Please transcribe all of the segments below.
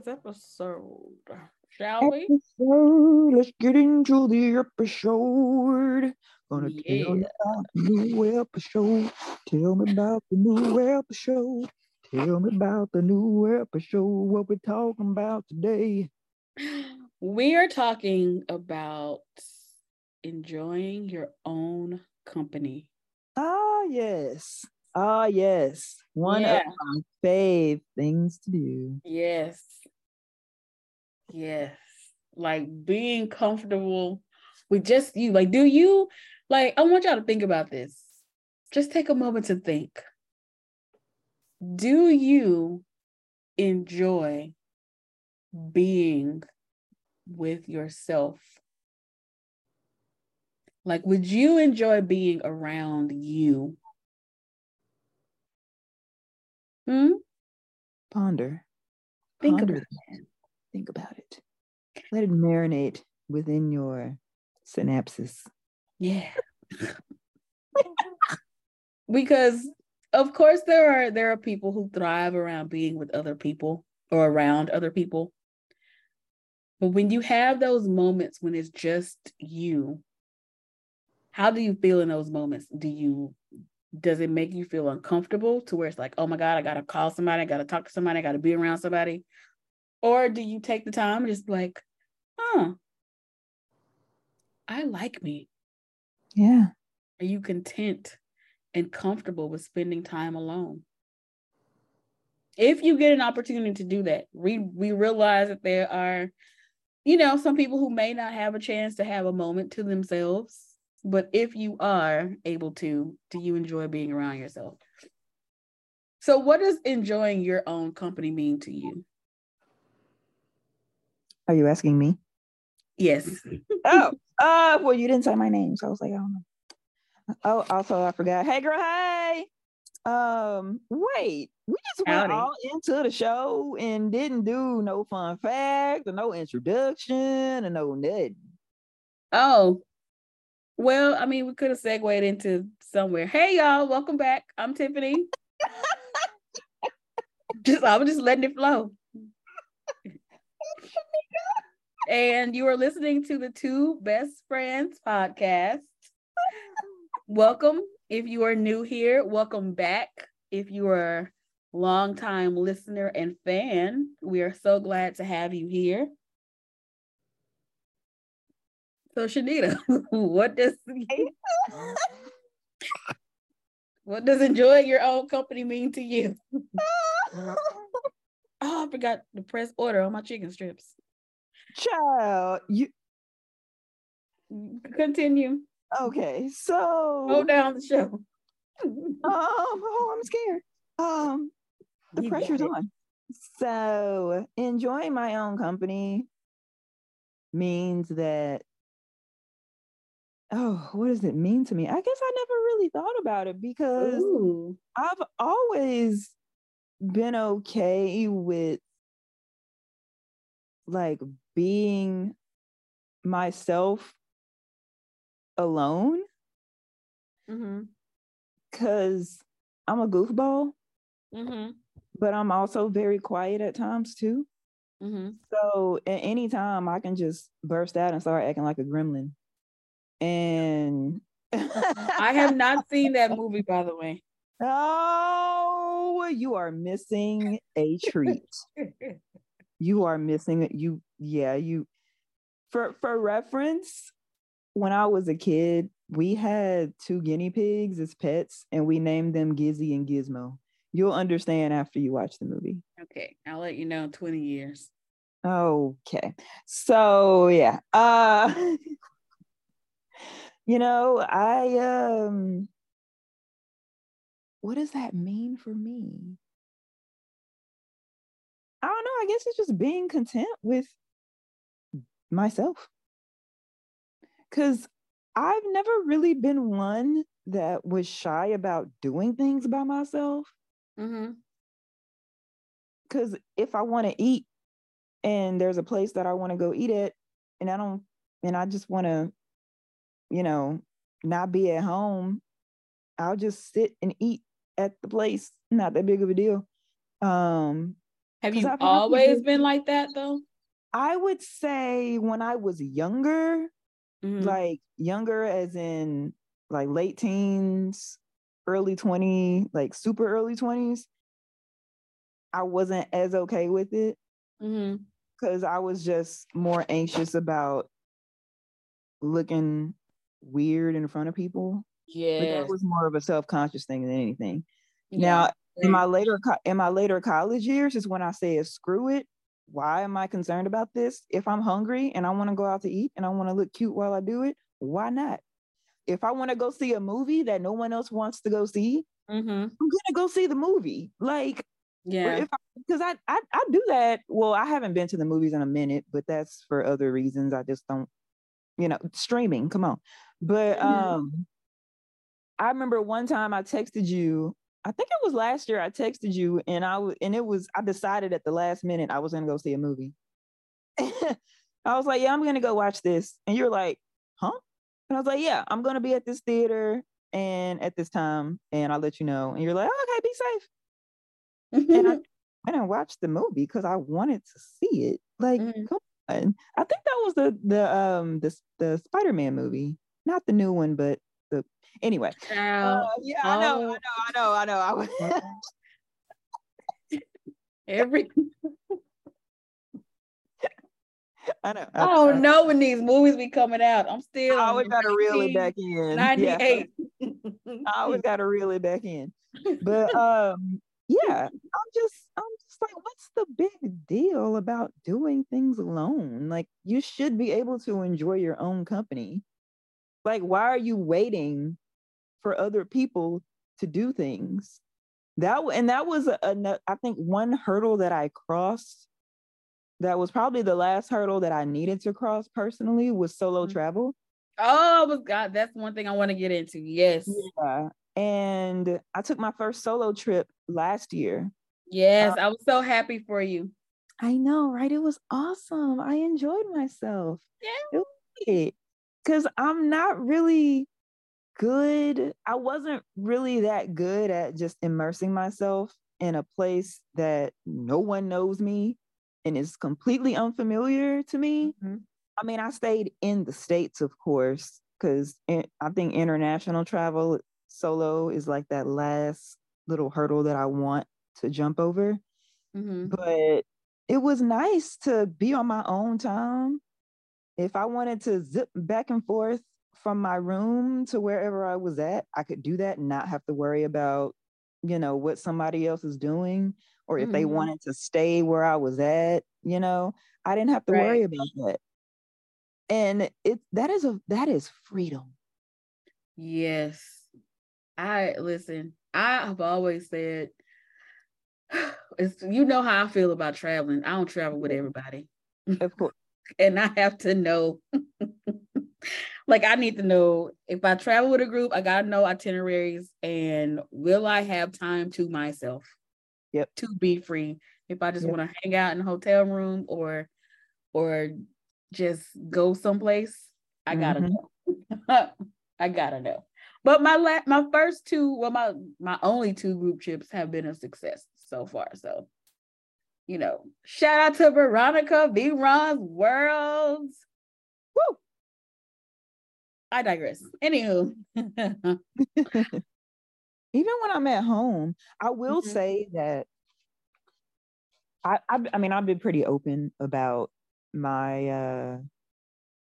today's episode, shall we? Let's get into the episode. Gonna tell me about the new episode. Tell me about the new episode. Tell me about the new episode. What we're talking about today. We are talking about enjoying your own company. Ah, yes. Ah, yes. One of my fave things to do. Yes. Yes. Like being comfortable with just you. Like, do you, like, I want y'all to think about this. Just take a moment to think. Do you enjoy being with yourself? Like, would you enjoy being around you? Ponder. Think about it. Let it marinate within your synapses. Yeah. Because of course there are people who thrive around being with other people or around other people. But when you have those moments when it's just you, how do you feel in those moments? Does it make you feel uncomfortable to where it's like, oh my God, I got to call somebody. I got to talk to somebody. I got to be around somebody. Or do you take the time and just like, I like me. Yeah. Are you content and comfortable with spending time alone? If you get an opportunity to do that, we realize that there are, some people who may not have a chance to have a moment to themselves. But if you are able to, do you enjoy being around yourself? So what does enjoying your own company mean to you? Are you asking me? Yes. Well, you didn't say my name, so I was like, I don't know. Oh, also, I forgot. Hey, girl, hey! Wait, we just went all into the show and didn't do no fun fact or no introduction and no nothing. Oh. Well, I mean, we could have segued into somewhere. Hey, y'all, welcome back. I'm Tiffany. I was just letting it flow. And you are listening to the Two Best Friends podcast. Welcome. If you are new here, welcome back. If you are a longtime listener and fan, we are so glad to have you here. So Shanita, what does enjoying your own company mean to you? I forgot to press order on my chicken strips. Child, you continue. Okay, so go down the show. I'm scared. The pressure's on. So enjoying my own company means that. Oh, what does it mean to me? I guess I never really thought about it because I've always been okay with like being myself alone because I'm a goofball, but I'm also very quiet at times too. So at any time I can just burst out and start acting like a gremlin. And I have not seen that movie, by the way. Oh, you are missing a treat. You are missing you. Yeah, you. For reference, when I was a kid, we had 2 guinea pigs as pets, and we named them Gizzy and Gizmo. You'll understand after you watch the movie. Okay, I'll let you know in 20 years. Okay, so yeah. I what does that mean for me? I don't know. I guess it's just being content with myself. 'Cause I've never really been one that was shy about doing things by myself. 'Cause if I want to eat and there's a place that I want to go eat at and I just want to not be at home, I'll just sit and eat at the place. Not that big of a deal. Have you always been like that though? I would say when I was younger, like younger as in like late teens, early 20s, like super early 20s, I wasn't as okay with it because I was just more anxious about looking weird in front of people. Yeah, like that was more of a self-conscious thing than anything. Yeah. Now, in my later college years is when I said, screw it. Why am I concerned about this? If I'm hungry and I want to go out to eat and I want to look cute while I do it, why not? If I want to go see a movie that no one else wants to go see, I'm gonna go see the movie. Like, yeah, because I do that. Well, I haven't been to the movies in a minute, but that's for other reasons. I just don't, streaming. Come on, but I remember one time I texted you. I think it was last year. I texted you, and I decided at the last minute I was gonna go see a movie. I was like, yeah, I'm gonna go watch this, and you're like, huh? And I was like, yeah, I'm gonna be at this theater and at this time, and I'll let you know. And you're like, oh, okay, be safe. And I didn't watch the movie because I wanted to see it. Like, come on. I think that was the Spider-Man movie, not the new one, but the anyway. Yeah, oh. I know. I don't know when these movies be coming out. I always got to reel it back in. 98. Yeah. I always got to reel it back in. But yeah, I'm just like, what's the big deal about doing things alone? Like, you should be able to enjoy your own company. Like, why are you waiting for other people to do things? That was I think one hurdle that I crossed. That was probably the last hurdle that I needed to cross personally, was solo travel. Oh God, that's one thing I want to get into. Yes. Yeah. And I took my first solo trip last year. Yes, I was so happy for you. I know, right? It was awesome. I enjoyed myself. Yeah. Because I'm not really good. I wasn't really that good at just immersing myself in a place that no one knows me and is completely unfamiliar to me. I mean, I stayed in the States, of course, because I think international travel solo is like that last little hurdle that I want to jump over. But it was nice to be on my own time. If I wanted to zip back and forth from my room to wherever I was at, I could do that and not have to worry about, what somebody else is doing, or if they wanted to stay where I was at, I didn't have to worry about that. And that is freedom. Yes. I have always said, how I feel about traveling. I don't travel with everybody. Of course. And I have to know, like, I need to know if I travel with a group, I got to know itineraries and will I have time to myself? Yep. To be free. If I just want to hang out in a hotel room or just go someplace, I gotta know. I gotta know. But my first two, my only two group trips have been a success so far. So, shout out to Veronica V-Ron's Worlds. Woo! I digress. Anywho. Even when I'm at home, I will say that I mean, I've been pretty open about my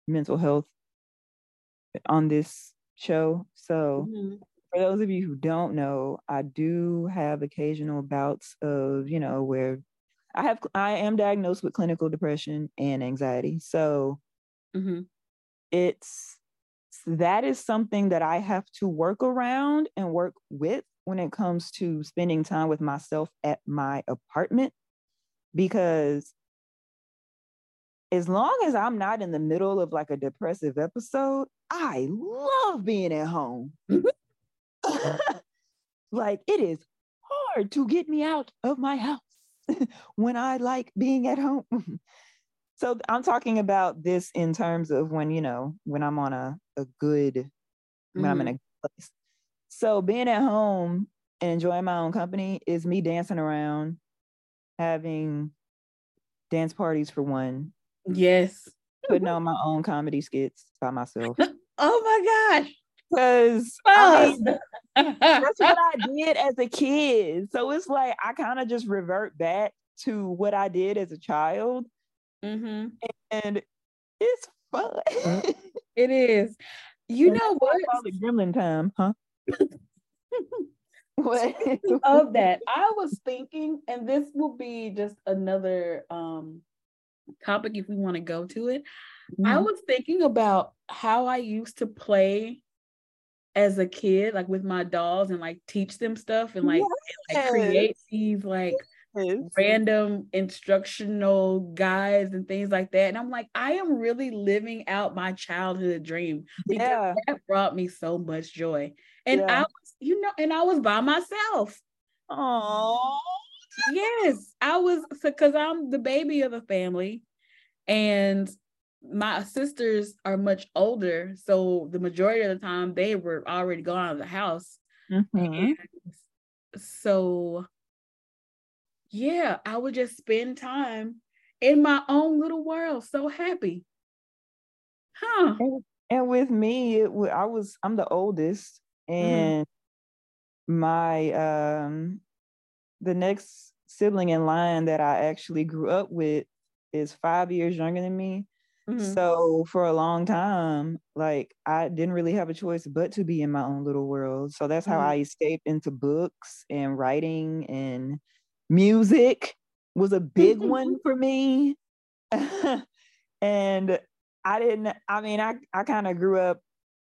mental health on this show. So for those of you who don't know, I do have occasional bouts of, where I am diagnosed with clinical depression and anxiety. So that is something that I have to work around and work with when it comes to spending time with myself at my apartment, because as long as I'm not in the middle of like a depressive episode, I love being at home. Like, it is hard to get me out of my house when I like being at home. So I'm talking about this in terms of when, when I'm on a good, when I'm in a good place. So being at home and enjoying my own company is me dancing around, having dance parties for one. Yes. Putting on my own comedy skits by myself. Oh my gosh. Because that's what I did as a kid. So it's like I kind of just revert back to what I did as a child. Mm-hmm. And it's fun. It is. You know what? I call it gremlin time, huh? What? Of that, I was thinking, and this will be just another topic if we want to go to it. Mm-hmm. I was thinking about how I used to play as a kid, like with my dolls, and like teach them stuff, and like, yes. And, like, create these like random instructional guides and things like that. And I'm like, I am really living out my childhood dream, because that brought me so much joy. And I was, you know, and I was by myself. Oh, yes, I was, because I'm the baby of the family, and my sisters are much older, so the majority of the time they were already gone out of the house. Mm-hmm. So yeah, I would just spend time in my own little world, so happy. Huh. And with me, I'm the oldest, and mm-hmm. my the next sibling in line that I actually grew up with is 5 years younger than me. Mm-hmm. So for a long time, like, I didn't really have a choice but to be in my own little world. So that's how mm-hmm. I escaped into books and writing, and music was a big one for me. And I kind of grew up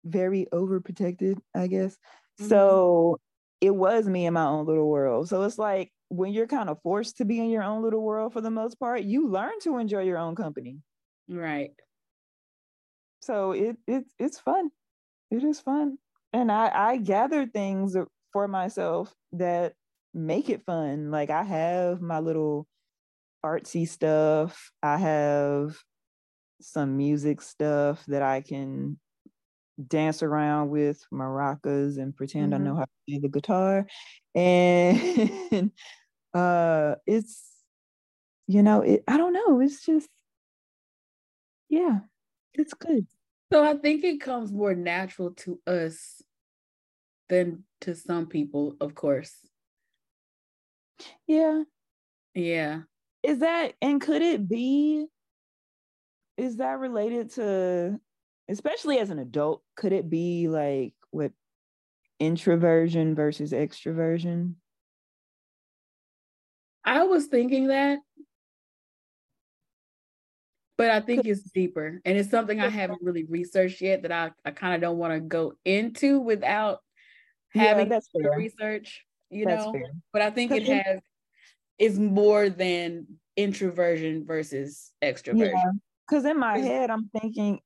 very overprotected, I guess. Mm-hmm. So it was me in my own little world. So it's like when you're kind of forced to be in your own little world for the most part, you learn to enjoy your own company. Right. So it's fun. It is fun. And I gather things for myself that make it fun. Like, I have my little artsy stuff. I have some music stuff that I can dance around with maracas and pretend mm-hmm. I know how to play the guitar. And it's, you know, I don't know. It's just, yeah, it's good. So I think it comes more natural to us than to some people, of course. Yeah. Is that, and could it be, is that related to, especially as an adult, could it be like with introversion versus extroversion? I was thinking that. But I think it's deeper, and it's something I haven't really researched yet, that I kind of don't want to go into without having research, you know? Fair. But I think it's more than introversion versus extroversion. Yeah. Because in my head, I'm thinking,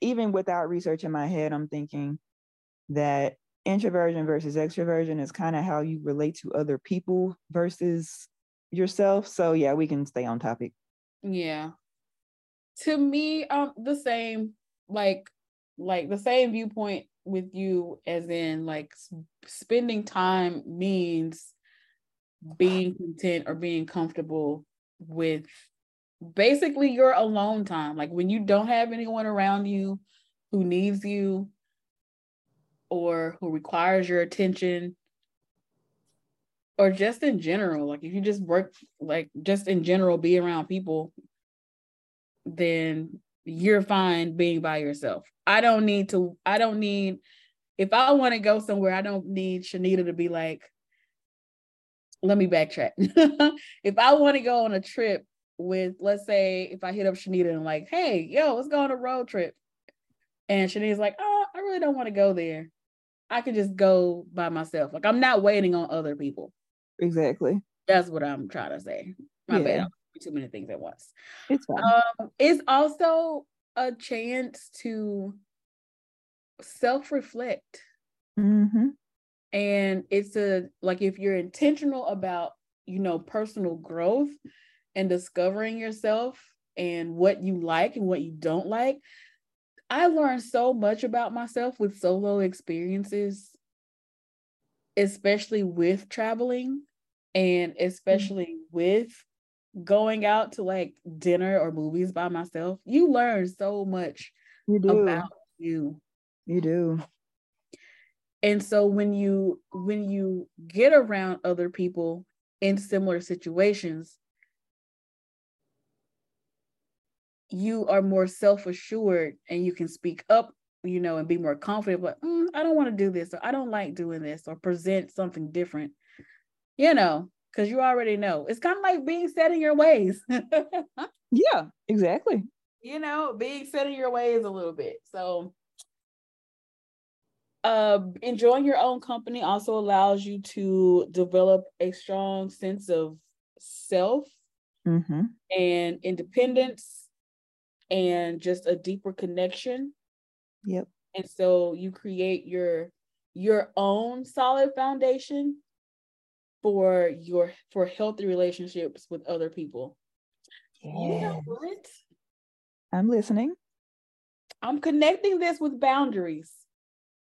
even without research in my head, I'm thinking that introversion versus extroversion is kind of how you relate to other people versus yourself. So yeah, we can stay on topic. Yeah. To me, the same, like the same viewpoint with you, as in like spending time means being content or being comfortable with basically your alone time. Like when you don't have anyone around you who needs you or who requires your attention, or just in general, like if you just work, like just in general, be around people, then you're fine being by yourself. If I want to go somewhere, I don't need Shanita to be like, let me backtrack. If I want to go on a trip with, let's say if I hit up Shanita and like, hey, yo, let's go on a road trip. And Shanita's like, oh, I really don't want to go there. I could just go by myself. Like, I'm not waiting on other people. Exactly. That's what I'm trying to say. My bad. Too many things at once. It's fine. It's also a chance to self-reflect, mm-hmm. and it's like if you're intentional about, you know, personal growth and discovering yourself and what you like and what you don't like. I learned so much about myself with solo experiences, especially with traveling, and especially mm-hmm. with going out to like dinner or movies by myself, you learn so much about you. You do. And so when you get around other people in similar situations, you are more self-assured and you can speak up, you know, and be more confident, but I don't want to do this, or I don't like doing this, or present something different, you know, because you already know. It's kind of like being set in your ways. Yeah, exactly. You know, being set in your ways a little bit. So enjoying your own company also allows you to develop a strong sense of self and independence and just a deeper connection. Yep. And so you create your own solid foundation for for healthy relationships with other people. Yes. You know what? I'm listening. I'm connecting this with boundaries.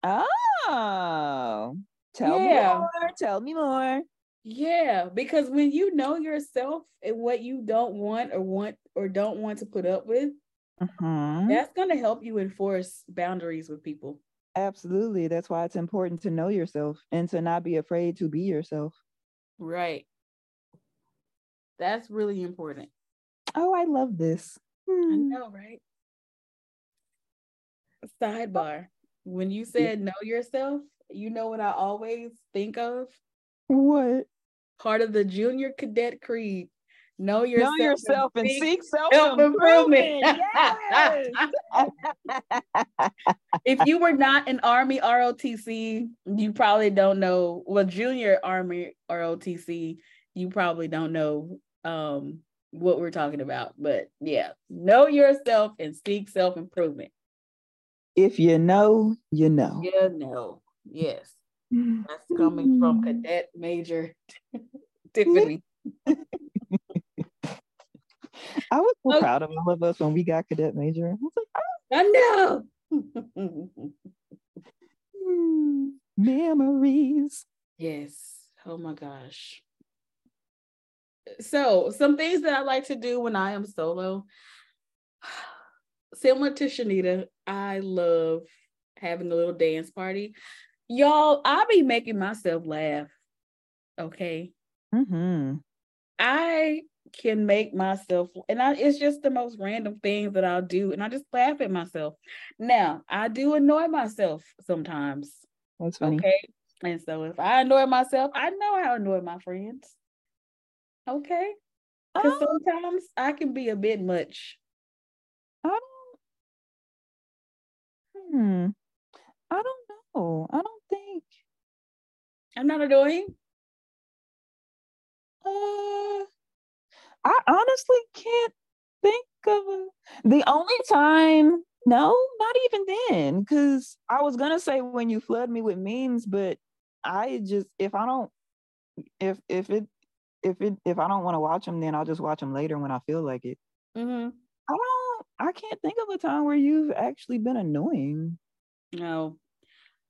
Oh, tell me more. Yeah, because when you know yourself and what you don't want to put up with, that's going to help you enforce boundaries with people. Absolutely. That's why it's important to know yourself and to not be afraid to be yourself. Right. That's really important. Oh, I love this. I know, right? Sidebar. When you said know yourself, you know what I always think of? What? Part of the Junior Cadet Creed. Know yourself and seek self-improvement. Yes. If you were not an Army ROTC, you probably don't know. Well, Junior Army ROTC, you probably don't know what we're talking about. But yeah, know yourself and seek self-improvement. If you know, you know. You know, yes. That's coming from Cadet Major Tiffany. I was so proud of all of us when we got Cadet Major. I was like, oh, I know. Memories. Yes. Oh my gosh. So, some things that I like to do when I am solo. Similar to Shanita, I love having a little dance party. Y'all, I be making myself laugh. Okay. I can make myself, it's just the most random things that I'll do, and I just laugh at myself. Now, I do annoy myself sometimes. That's funny. Okay. And so if I annoy myself, I know how to annoy my friends. Okay. Because sometimes I can be a bit much. I don't know. I don't think I'm not annoying. I honestly can't think of the only time. No, not even then, because I was gonna say when you flood me with memes, but I just if I don't want to watch them, then I'll just watch them later when I feel like it. I can't think of a time where you've actually been annoying. No.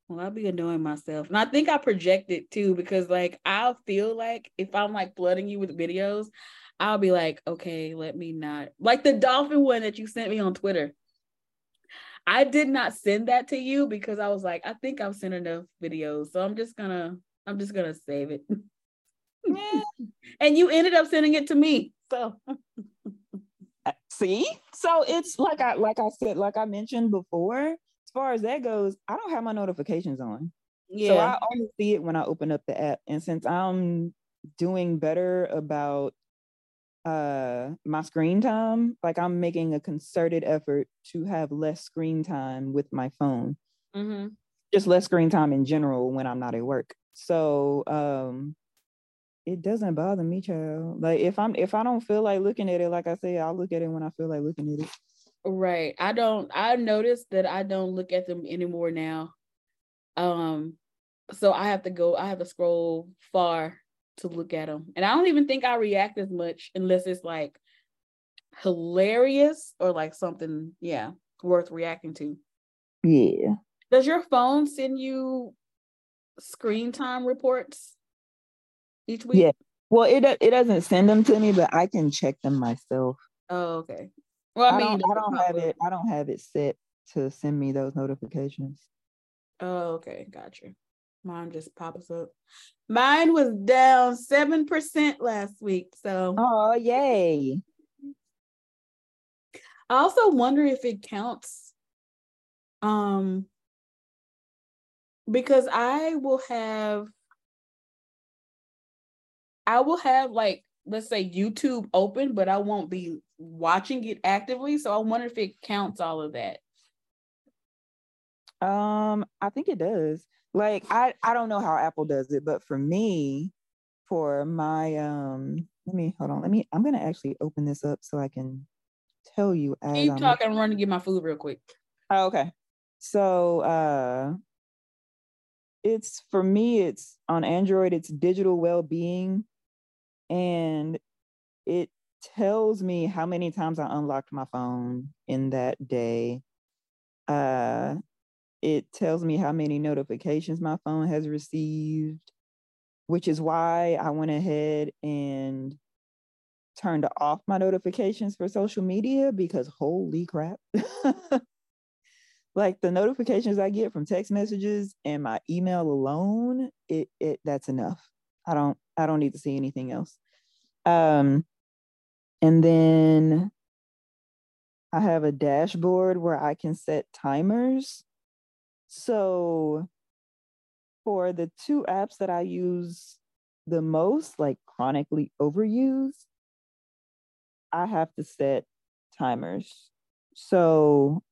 Well, I'll be annoying myself. And I think I project it too, because like, I'll feel like if I'm like flooding you with videos, I'll be like, okay, let me not. Like the dolphin one that you sent me on Twitter. I did not send that to you because I was like, I think I've sent enough videos. So I'm just gonna save it. Yeah. And you ended up sending it to me. So see, so it's like I mentioned before, as far as that goes, I don't have my notifications on. Yeah. So I only see it when I open up the app. And since I'm doing better about my screen time, like I'm making a concerted effort to have less screen time with my phone. Just less screen time in general when I'm not at work. So it doesn't bother me, child. Like if I don't feel like looking at it, like I say, I'll look at it when I feel like looking at it. Right. I noticed that I don't look at them anymore now. So I have to scroll far to look at them. And I don't even think I react as much unless it's like hilarious or like something, yeah, worth reacting to. Yeah. Does your phone send you screen time reports each week? Yeah, Well, it doesn't send them to me, but I can check them myself. Oh, okay. Well, I don't have it set to send me those notifications. Oh, okay, gotcha. Mine just pops up. Mine was down 7% last week. So, oh yay! I also wonder if it counts, because I will have like, let's say YouTube open, but I won't be watching it actively. So I wonder if it counts all of that. I think it does. Like, I don't know how Apple does it, but for me, for my, I'm going to actually open this up so I can tell you. Keep talking, I'm running to get my food real quick. Oh, okay. So, it's, for me, it's on Android, it's digital well-being, and it tells me how many times I unlocked my phone in that day. It tells me how many notifications my phone has received, which is why I went ahead and turned off my notifications for social media, because holy crap. Like, the notifications I get from text messages and my email alone, it that's enough. I don't need to see anything else. And then I have a dashboard where I can set timers. So for the two apps that I use the most, like chronically overused, I have to set timers. So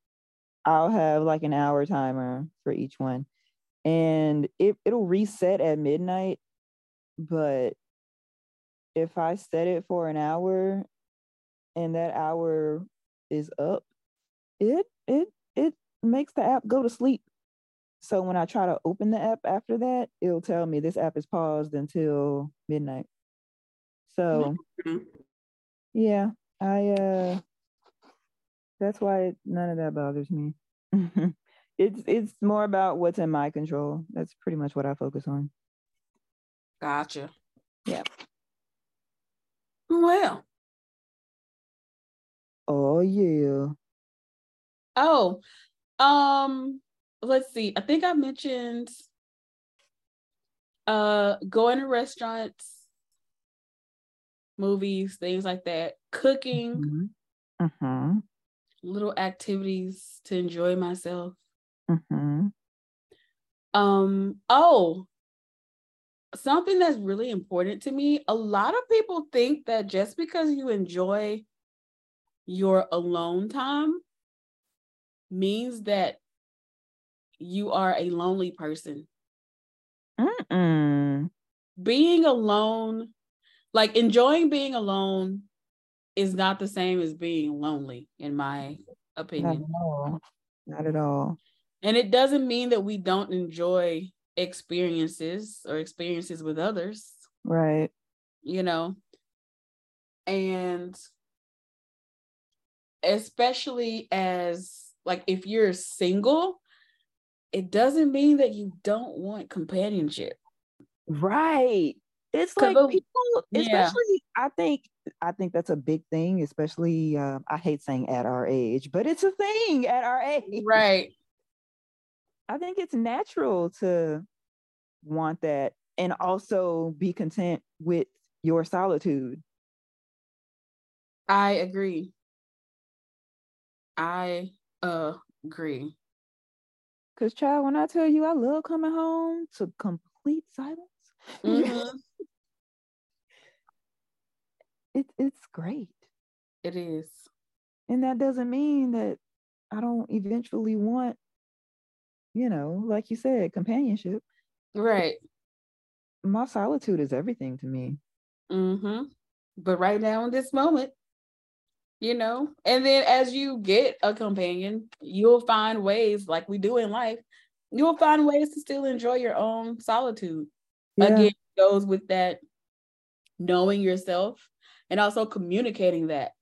I'll have like an hour timer for each one, and it'll reset at midnight. But if I set it for an hour and that hour is up, it makes the app go to sleep. So when I try to open the app after that, it'll tell me this app is paused until midnight. So yeah, I that's why none of that bothers me. It's more about what's in my control. That's pretty much what I focus on. Gotcha. Yeah. Well. Oh yeah. Oh, let's see. I think I mentioned going to restaurants, movies, things like that, cooking, mm-hmm. Mm-hmm. Little activities to enjoy myself. Mm-hmm. Oh, something that's really important to me. A lot of people think that just because you enjoy your alone time means that you are a lonely person. Mm-mm. Being alone, like enjoying being alone, is not the same as being lonely, in my opinion. Not at all. And it doesn't mean that we don't enjoy experiences or experiences with others. Right. You know, and especially as, like, if you're single, it doesn't mean that you don't want companionship. Right. It's like people, especially, yeah. I think that's a big thing, especially, I hate saying at our age, but it's a thing at our age. Right. I think it's natural to want that and also be content with your solitude. I agree. Because, child, when I tell you I love coming home to complete silence, mm-hmm. It's great. It is. And that doesn't mean that I don't eventually want, you know, like you said, companionship. Right. My solitude is everything to me. Mm-hmm. But right now in this moment, you know, and then as you get a companion, you'll find ways, like we do in life, you'll find ways to still enjoy your own solitude. Yeah. Again, goes with that knowing yourself and also communicating that.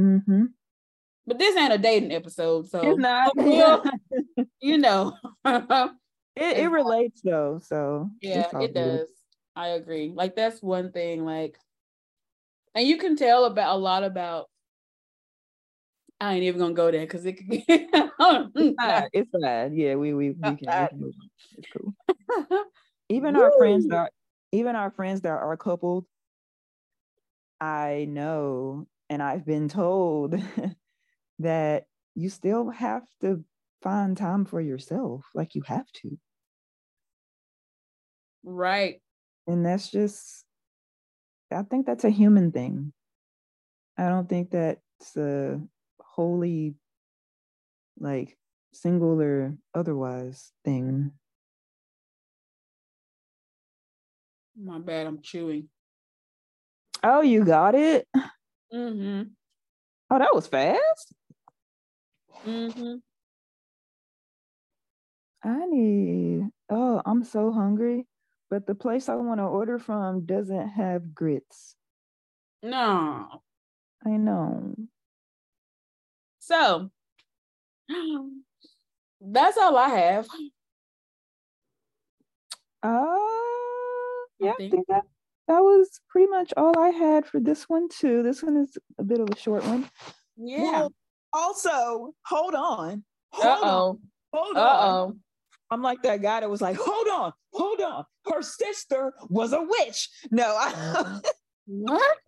Mm-hmm. But this ain't a dating episode, so it's not. We'll, you know, it relates though. So yeah, it does. I agree. Like, that's one thing, like, and you can tell about a lot about, I ain't even gonna go there because it could be it's bad. Yeah, we can. It's cool. Even our friends that are coupled, I know, and I've been told that you still have to find time for yourself. Like, you have to. Right. And that's just, I think that's a human thing. I don't think that's a wholly, like, singular otherwise thing. My bad, I'm chewing. Oh, you got it? Mm-hmm. Oh, that was fast? Mm-hmm. I'm so hungry, but the place I want to order from doesn't have grits. No. I know. So, that's all I have. Yeah, I think that was pretty much all I had for this one too. This one is a bit of a short one. Yeah. Well, also, hold on. Hold on. I'm like that guy that was like, hold on. Her sister was a witch. No. What?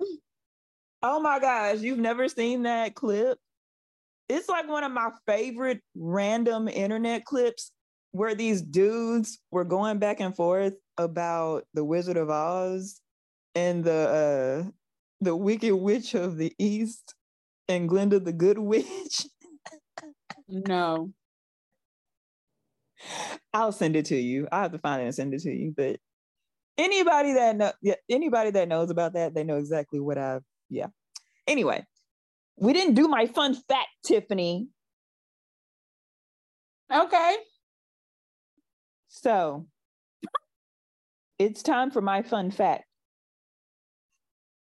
Oh my gosh, you've never seen that clip? It's like one of my favorite random internet clips where these dudes were going back and forth about the Wizard of Oz and the Wicked Witch of the East and Glinda the Good Witch. No. I'll send it to you. I have to find it and send it to you. But anybody that knows about that, they know exactly what yeah. Anyway, we didn't do my fun fact, Tiffany. Okay. So it's time for my fun fact.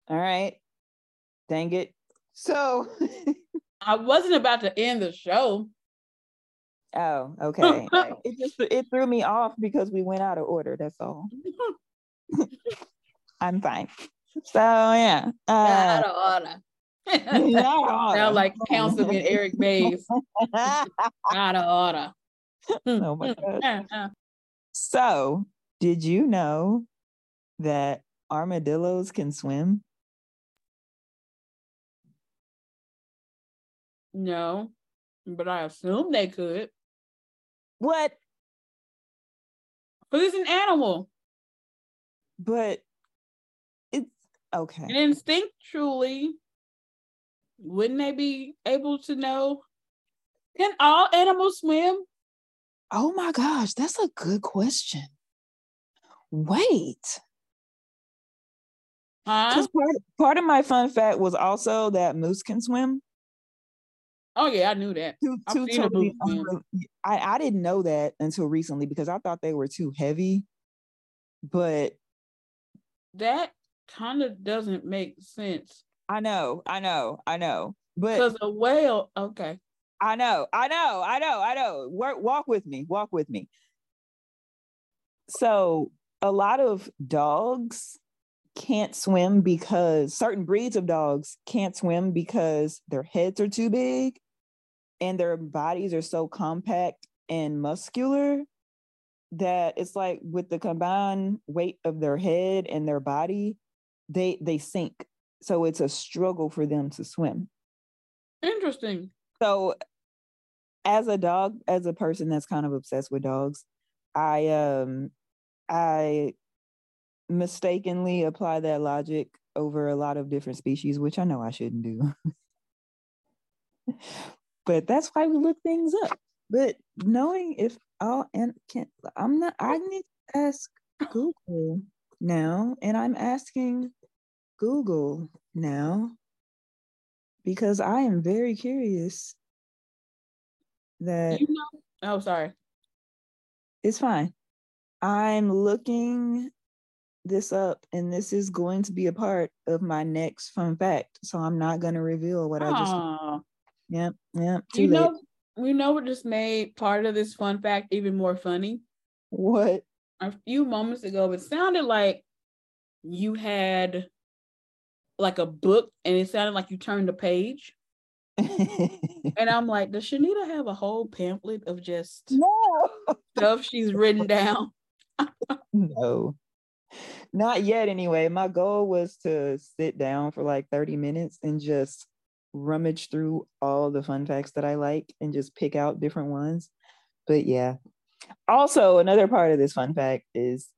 All right. Dang it. So I wasn't about to end the show. Oh, okay. It threw me off because we went out of order. That's all. I'm fine. So yeah. Out of order. Sound like Councilman Eric Bays. Out of order. Oh my God. So, did you know that armadillos can swim? No, but I assume they could. What? But it's an animal. But it's okay. And instinctually, wouldn't they be able to know? Can all animals swim? Oh my gosh, that's a good question. Wait. Huh? Part of my fun fact was also that moose can swim. Oh yeah, I knew that. I didn't know that until recently because I thought they were too heavy. But that kind of doesn't make sense. I know. But because a whale, okay. I know. Walk with me. So a lot of dogs can't swim because certain breeds of dogs can't swim because their heads are too big and their bodies are so compact and muscular that it's like with the combined weight of their head and their body, they sink. So it's a struggle for them to swim. Interesting. So as a person that's kind of obsessed with dogs, I mistakenly apply that logic over a lot of different species, which I know I shouldn't do. But that's why we look things up. But knowing if all and can't, I need to ask Google now, and I'm asking Google now because I am very curious that sorry. It's fine. I'm looking this up and this is going to be a part of my next fun fact. So I'm not going to reveal what I just Yep. You know what just made part of this fun fact even more funny? What? A few moments ago it sounded like you had like a book and it sounded like you turned a page. And I'm like, does Shanita have a whole pamphlet of just stuff she's written down? No, not yet. Anyway, my goal was to sit down for like 30 minutes and just rummage through all the fun facts that I like and just pick out different ones. But yeah. Also, another part of this fun fact is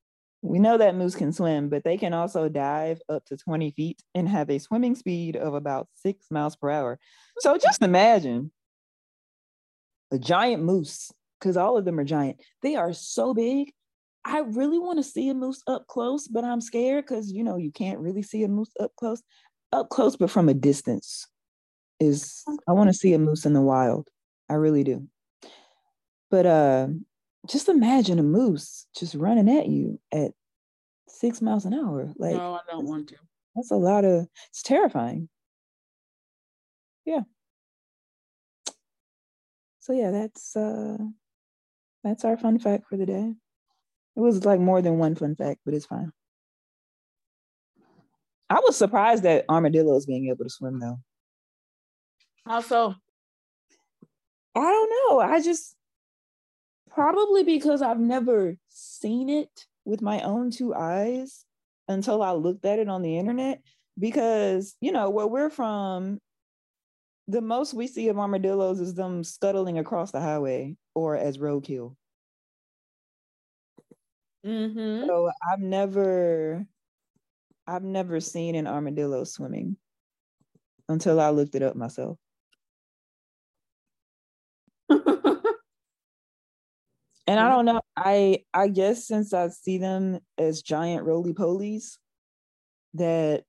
we know that moose can swim, but they can also dive up to 20 feet and have a swimming speed of about 6 miles per hour. So just imagine a giant moose, because all of them are giant. They are so big. I really want to see a moose up close, but I'm scared because, you know, you can't really see a moose up close. Up close, but from a distance is, I want to see a moose in the wild. I really do. But just imagine a moose just running at you at 6 miles an hour. Like, no, I don't want to. That's a lot of, it's terrifying. Yeah. So yeah, that's our fun fact for the day. It was like more than one fun fact, but it's fine. I was surprised that armadillos being able to swim though. How so? I don't know. I just, probably because I've never seen it with my own two eyes until I looked at it on the internet. Because, you know, where we're from, the most we see of armadillos is them scuttling across the highway or as roadkill. Mm-hmm. So I've never seen an armadillo swimming until I looked it up myself. And I don't know, I guess since I see them as giant roly-polies, that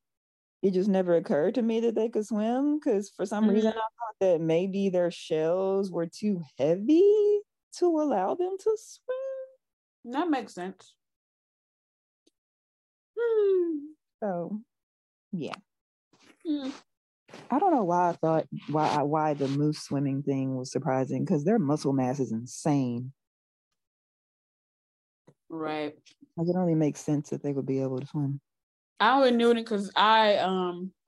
it just never occurred to me that they could swim, because for some reason I thought that maybe their shells were too heavy to allow them to swim. That makes sense. So, yeah. I don't know why I thought, why the moose swimming thing was surprising, because their muscle mass is insane. Right. Like, it only makes sense that they would be able to swim. I only knew it because I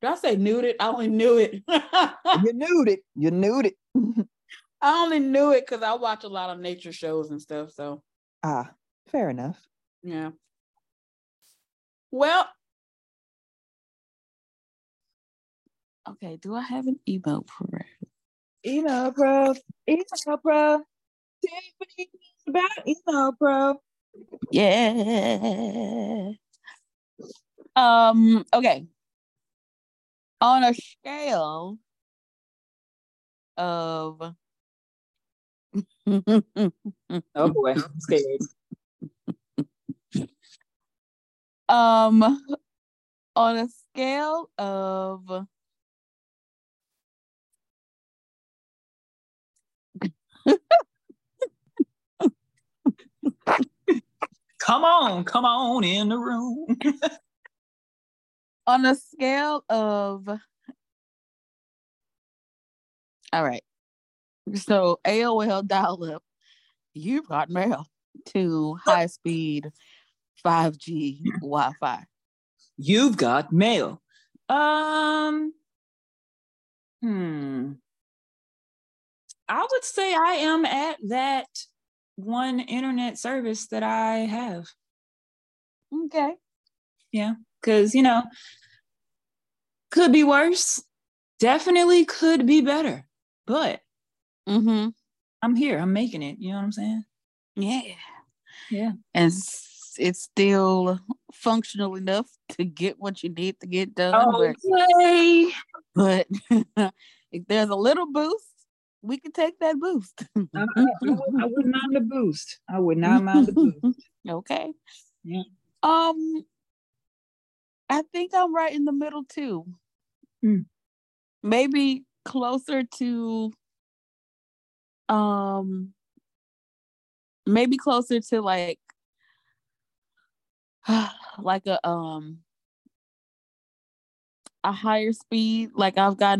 did I say nude it? I only knew it. You knew it. I only knew it because I watch a lot of nature shows and stuff. So fair enough. Yeah. Well, okay. Do I have an email prep? Email prep. Tiffany is about email prep. Yeah. Okay. On a scale of oh boy, I'm scared. On a scale of Come on in the room. On a scale of, all right, so AOL dial-up, you brought mail to high-speed 5G Wi-Fi. You've got mail. I would say I am at that one internet service that I have. Okay. Yeah, because, you know, could be worse, definitely could be better, but I'm here, I'm making it, you know what I'm saying? Yeah. And it's still functional enough to get what you need to get done. Okay. But if there's a little boost, we could take that boost. I would not mind the boost. Okay. Yeah. I think I'm right in the middle too. Maybe closer to like a higher speed. Like I got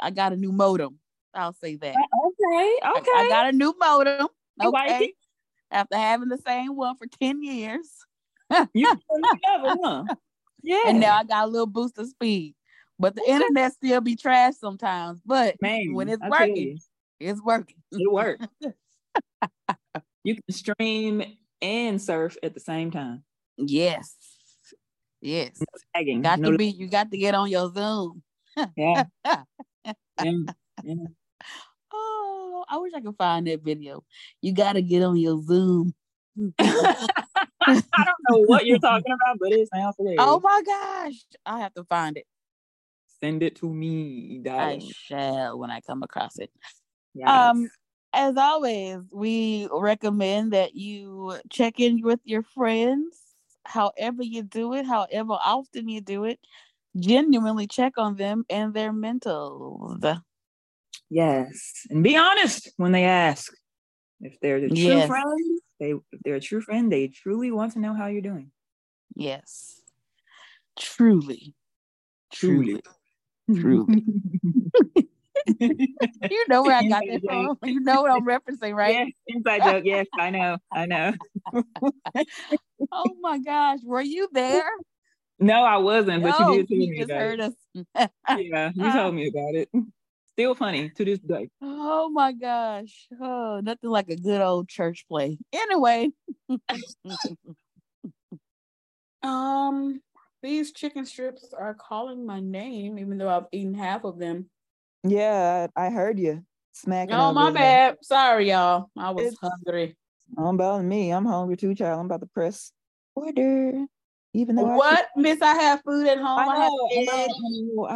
a new modem. I'll say that. Okay. I got a new modem. Okay. After having the same one for 10 years. You never, huh? Yeah. And now I got a little boost of speed. But the internet still be trash sometimes. But man, when it's working, it's working. It works. You can stream and surf at the same time. Yes. Yes. No tagging. You got to get on your Zoom. Yeah. Yeah. Oh, I wish I could find that video. You got to get on your Zoom. I don't know what you're talking about, but it sounds hilarious. Oh my gosh. I have to find it. Send it to me, darling. I shall when I come across it. Yes. As always, we recommend that you check in with your friends, however you do it, however often you do it. Genuinely check on them and their mentals. Yes. And be honest when they ask. If they're a true friend, they truly want to know how you're doing. Yes. Truly. You know where I got that from. You know what I'm referencing, right? Yes, inside joke. Yes, I know. Oh my gosh, were you there? No, I wasn't. No, but you did tell me just about heard it. Us. Yeah, you told me about it. Still funny to this day. Oh my gosh! Oh, nothing like a good old church play. Anyway, these chicken strips are calling my name, even though I've eaten half of them. Yeah, I heard you smacking. Oh, my bad. Them. Sorry, y'all. I was hungry. Don't bother me. I'm hungry too, child. I'm about to press order. Even though I have food at home. I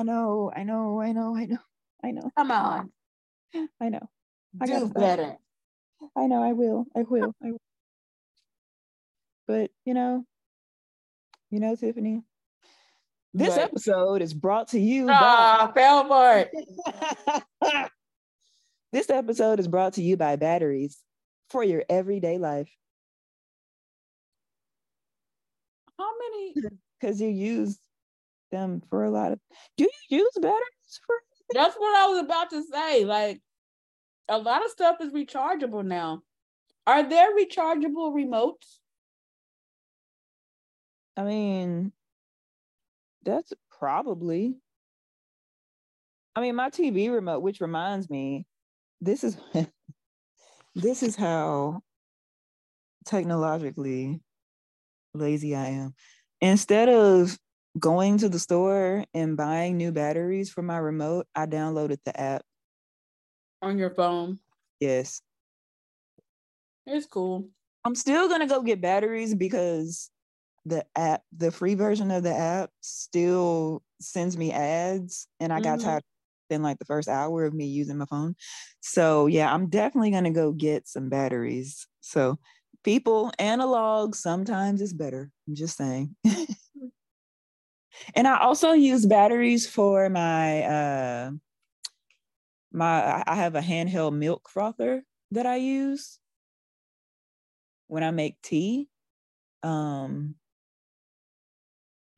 know. Come on. I know. I do better. I know. I will. But you know, Tiffany. This episode is brought to you by... fell for it. This episode is brought to you by batteries for your everyday life. How many? Because you use them for a lot of... Do you use batteries for... That's what I was about to say. Like, a lot of stuff is rechargeable now. Are there rechargeable remotes? I mean... That's probably. I mean, my TV remote, which reminds me, this is how technologically lazy I am. Instead of going to the store and buying new batteries for my remote, I downloaded the app. On your phone? Yes. It's cool. I'm still going to go get batteries because the app, the free version of the app, still sends me ads, and I got tired in like the first hour of me using my phone. So yeah, I'm definitely gonna go get some batteries. So people, analog sometimes is better. I'm just saying. And I also use batteries for my I have a handheld milk frother that I use when I make tea.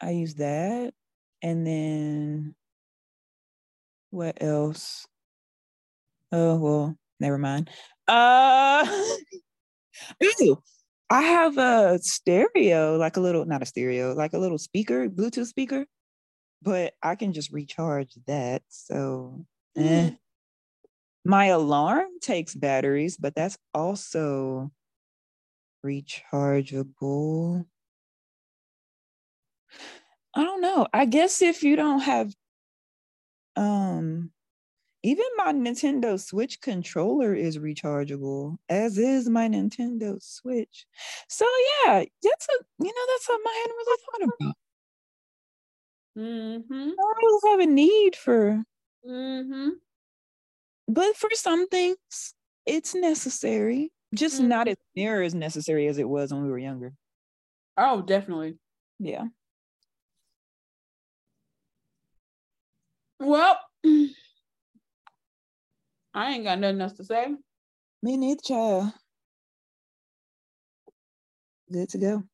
I use that, and then what else? Oh, well, never mind. I have a stereo, like a little speaker, Bluetooth speaker, but I can just recharge that. So my alarm takes batteries, but that's also rechargeable. I don't know. I guess if you don't have, even my Nintendo Switch controller is rechargeable, as is my Nintendo Switch. So yeah, that's what my head was thought about. Mm-hmm. I always have a need for, but for some things it's necessary, just not as near as necessary as it was when we were younger. Oh, definitely. Yeah. Well, I ain't got nothing else to say. Me neither, child. Good to go.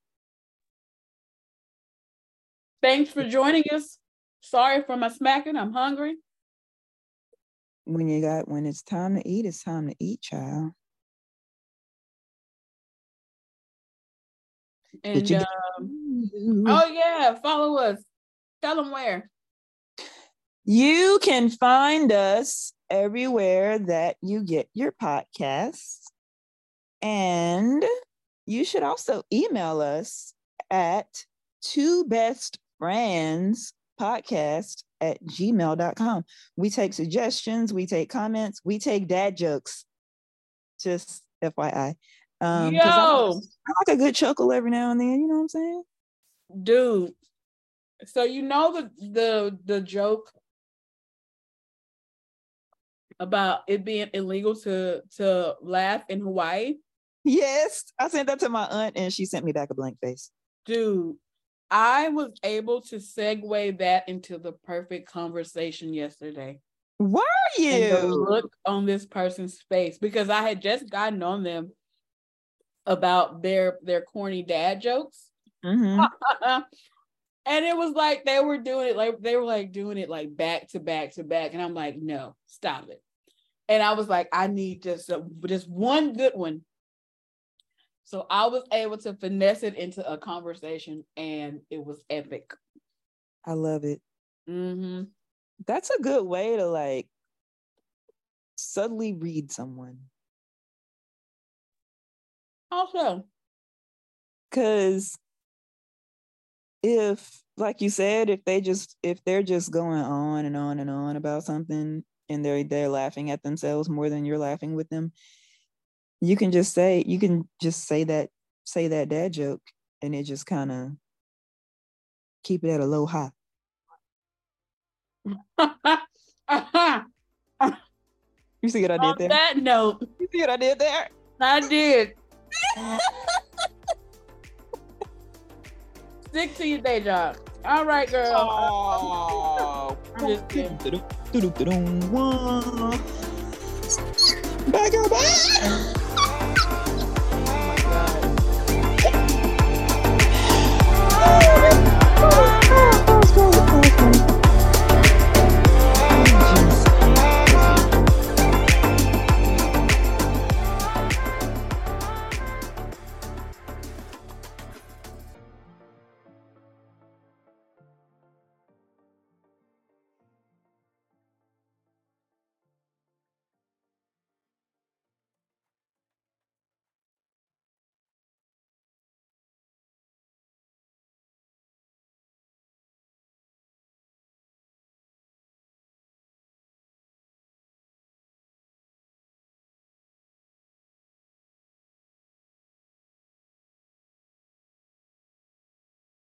Thanks for joining us. Sorry for my smacking. I'm hungry. When it's time to eat, child. And follow us. Tell them where. You can find us everywhere that you get your podcasts. And you should also email us at twobestfriendspodcast@gmail.com. We take suggestions, we take comments, we take dad jokes. Just FYI. I like a good chuckle every now and then, you know what I'm saying? Dude. So you know the joke about it being illegal to laugh in Hawaii? Yes. I sent that to my aunt and she sent me back a blank face. Dude, I was able to segue that into the perfect conversation yesterday. Were you? And the look on this person's face, because I had just gotten on them about their corny dad jokes. Mm-hmm. And it was like they were doing it like back to back, and I'm like, no, stop it. And I was like, I need just one good one. So I was able to finesse it into a conversation, and it was epic. I love it. Mm-hmm. That's a good way to like subtly read someone. Also, because if, like you said, if they're just going on and on and on about something and they're laughing at themselves more than you're laughing with them, you can just say that dad joke, and it just kind of keep it at a low high. You see what I did there? On that note, you see what I did there? I did. Stick to your day job. All right, girl. Oh. I'm just kidding. Bye, girl. Bye.